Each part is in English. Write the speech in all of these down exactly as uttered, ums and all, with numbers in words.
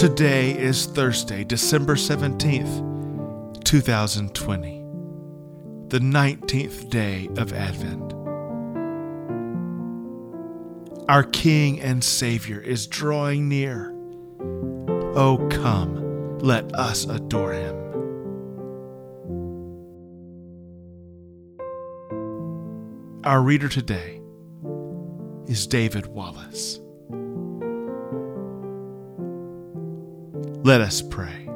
Today is Thursday, December seventeenth, two thousand twenty, the nineteenth day of Advent. Our King and Savior is drawing near. Oh, come, let us adore him. Our reader today is David Wallace. Let us pray.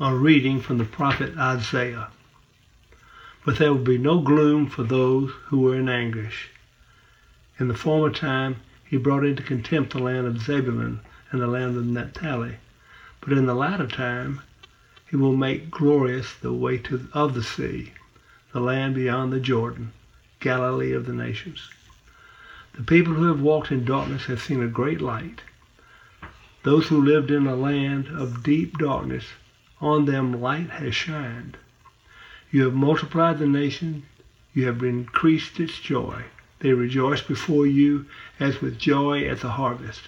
A reading from the prophet Isaiah. But there will be no gloom for those who were in anguish. In the former time he brought into contempt the land of Zebulun and the land of Naphtali. But in the latter time he will make glorious the way to, of the sea, the land beyond the Jordan, Galilee of the nations. The people who have walked in darkness have seen a great light. Those who lived in a land of deep darkness, on them light has shined. You have multiplied the nation, you have increased its joy. They rejoice before you as with joy at the harvest,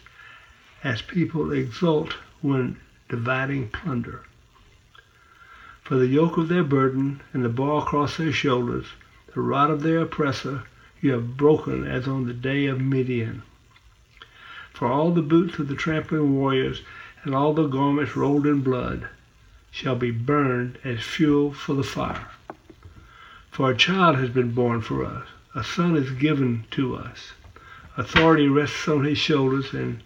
as people exult when dividing plunder. For the yoke of their burden and the bar across their shoulders, the rod of their oppressor, you have broken as on the day of Midian. For all the boots of the trampling warriors and all the garments rolled in blood shall be burned as fuel for the fire. For a child has been born for us, a son is given to us. Authority rests on his shoulders, and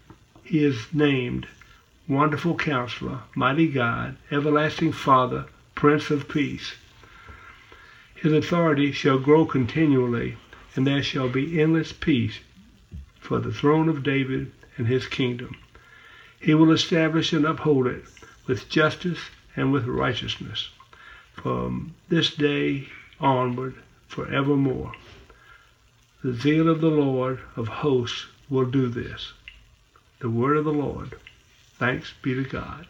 he is named Wonderful Counselor, Mighty God, Everlasting Father, Prince of Peace. His authority shall grow continually, and there shall be endless peace for the throne of David and his kingdom. He will establish and uphold it with justice and with righteousness from this day onward forevermore. The zeal of the Lord of hosts will do this. The word of the Lord. Thanks be to God.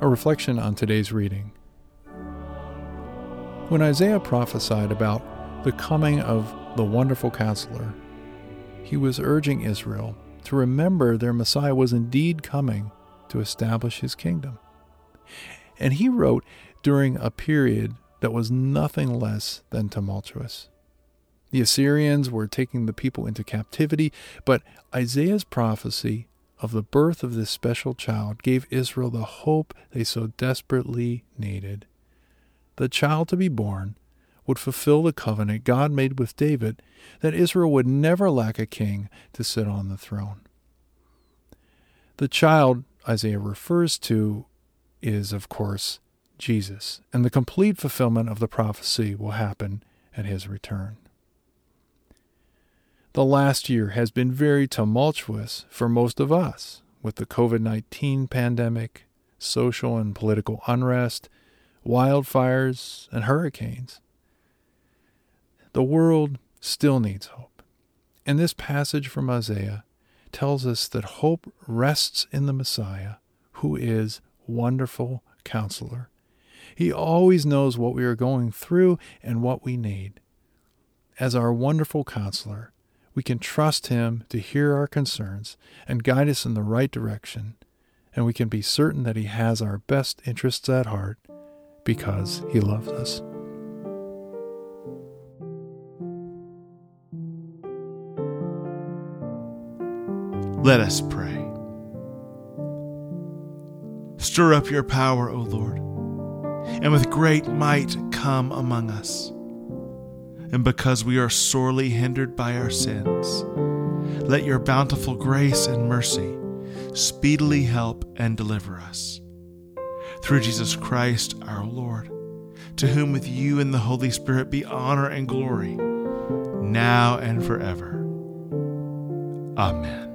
A reflection on today's reading. When Isaiah prophesied about the coming of the Wonderful Counselor, he was urging Israel to remember their Messiah was indeed coming to establish his kingdom. And he wrote during a period that was nothing less than tumultuous. The Assyrians were taking the people into captivity, but Isaiah's prophecy of the birth of this special child gave Israel the hope they so desperately needed. The child to be born would fulfill the covenant God made with David that Israel would never lack a king to sit on the throne. The child Isaiah refers to is, of course, Jesus, and the complete fulfillment of the prophecy will happen at his return. The last year has been very tumultuous for most of us, with the covid nineteen pandemic, social and political unrest, wildfires, and hurricanes. The world still needs hope, and this passage from Isaiah tells us that hope rests in the Messiah, who is Wonderful Counselor. He always knows what we are going through and what we need. As our Wonderful Counselor, we can trust him to hear our concerns and guide us in the right direction, and we can be certain that he has our best interests at heart because he loves us. Let us pray. Stir up your power, O Lord, and with great might come among us. And because we are sorely hindered by our sins, let your bountiful grace and mercy speedily help and deliver us. through Jesus Christ our Lord, to whom with you and the Holy Spirit be honor and glory, now and forever. Amen.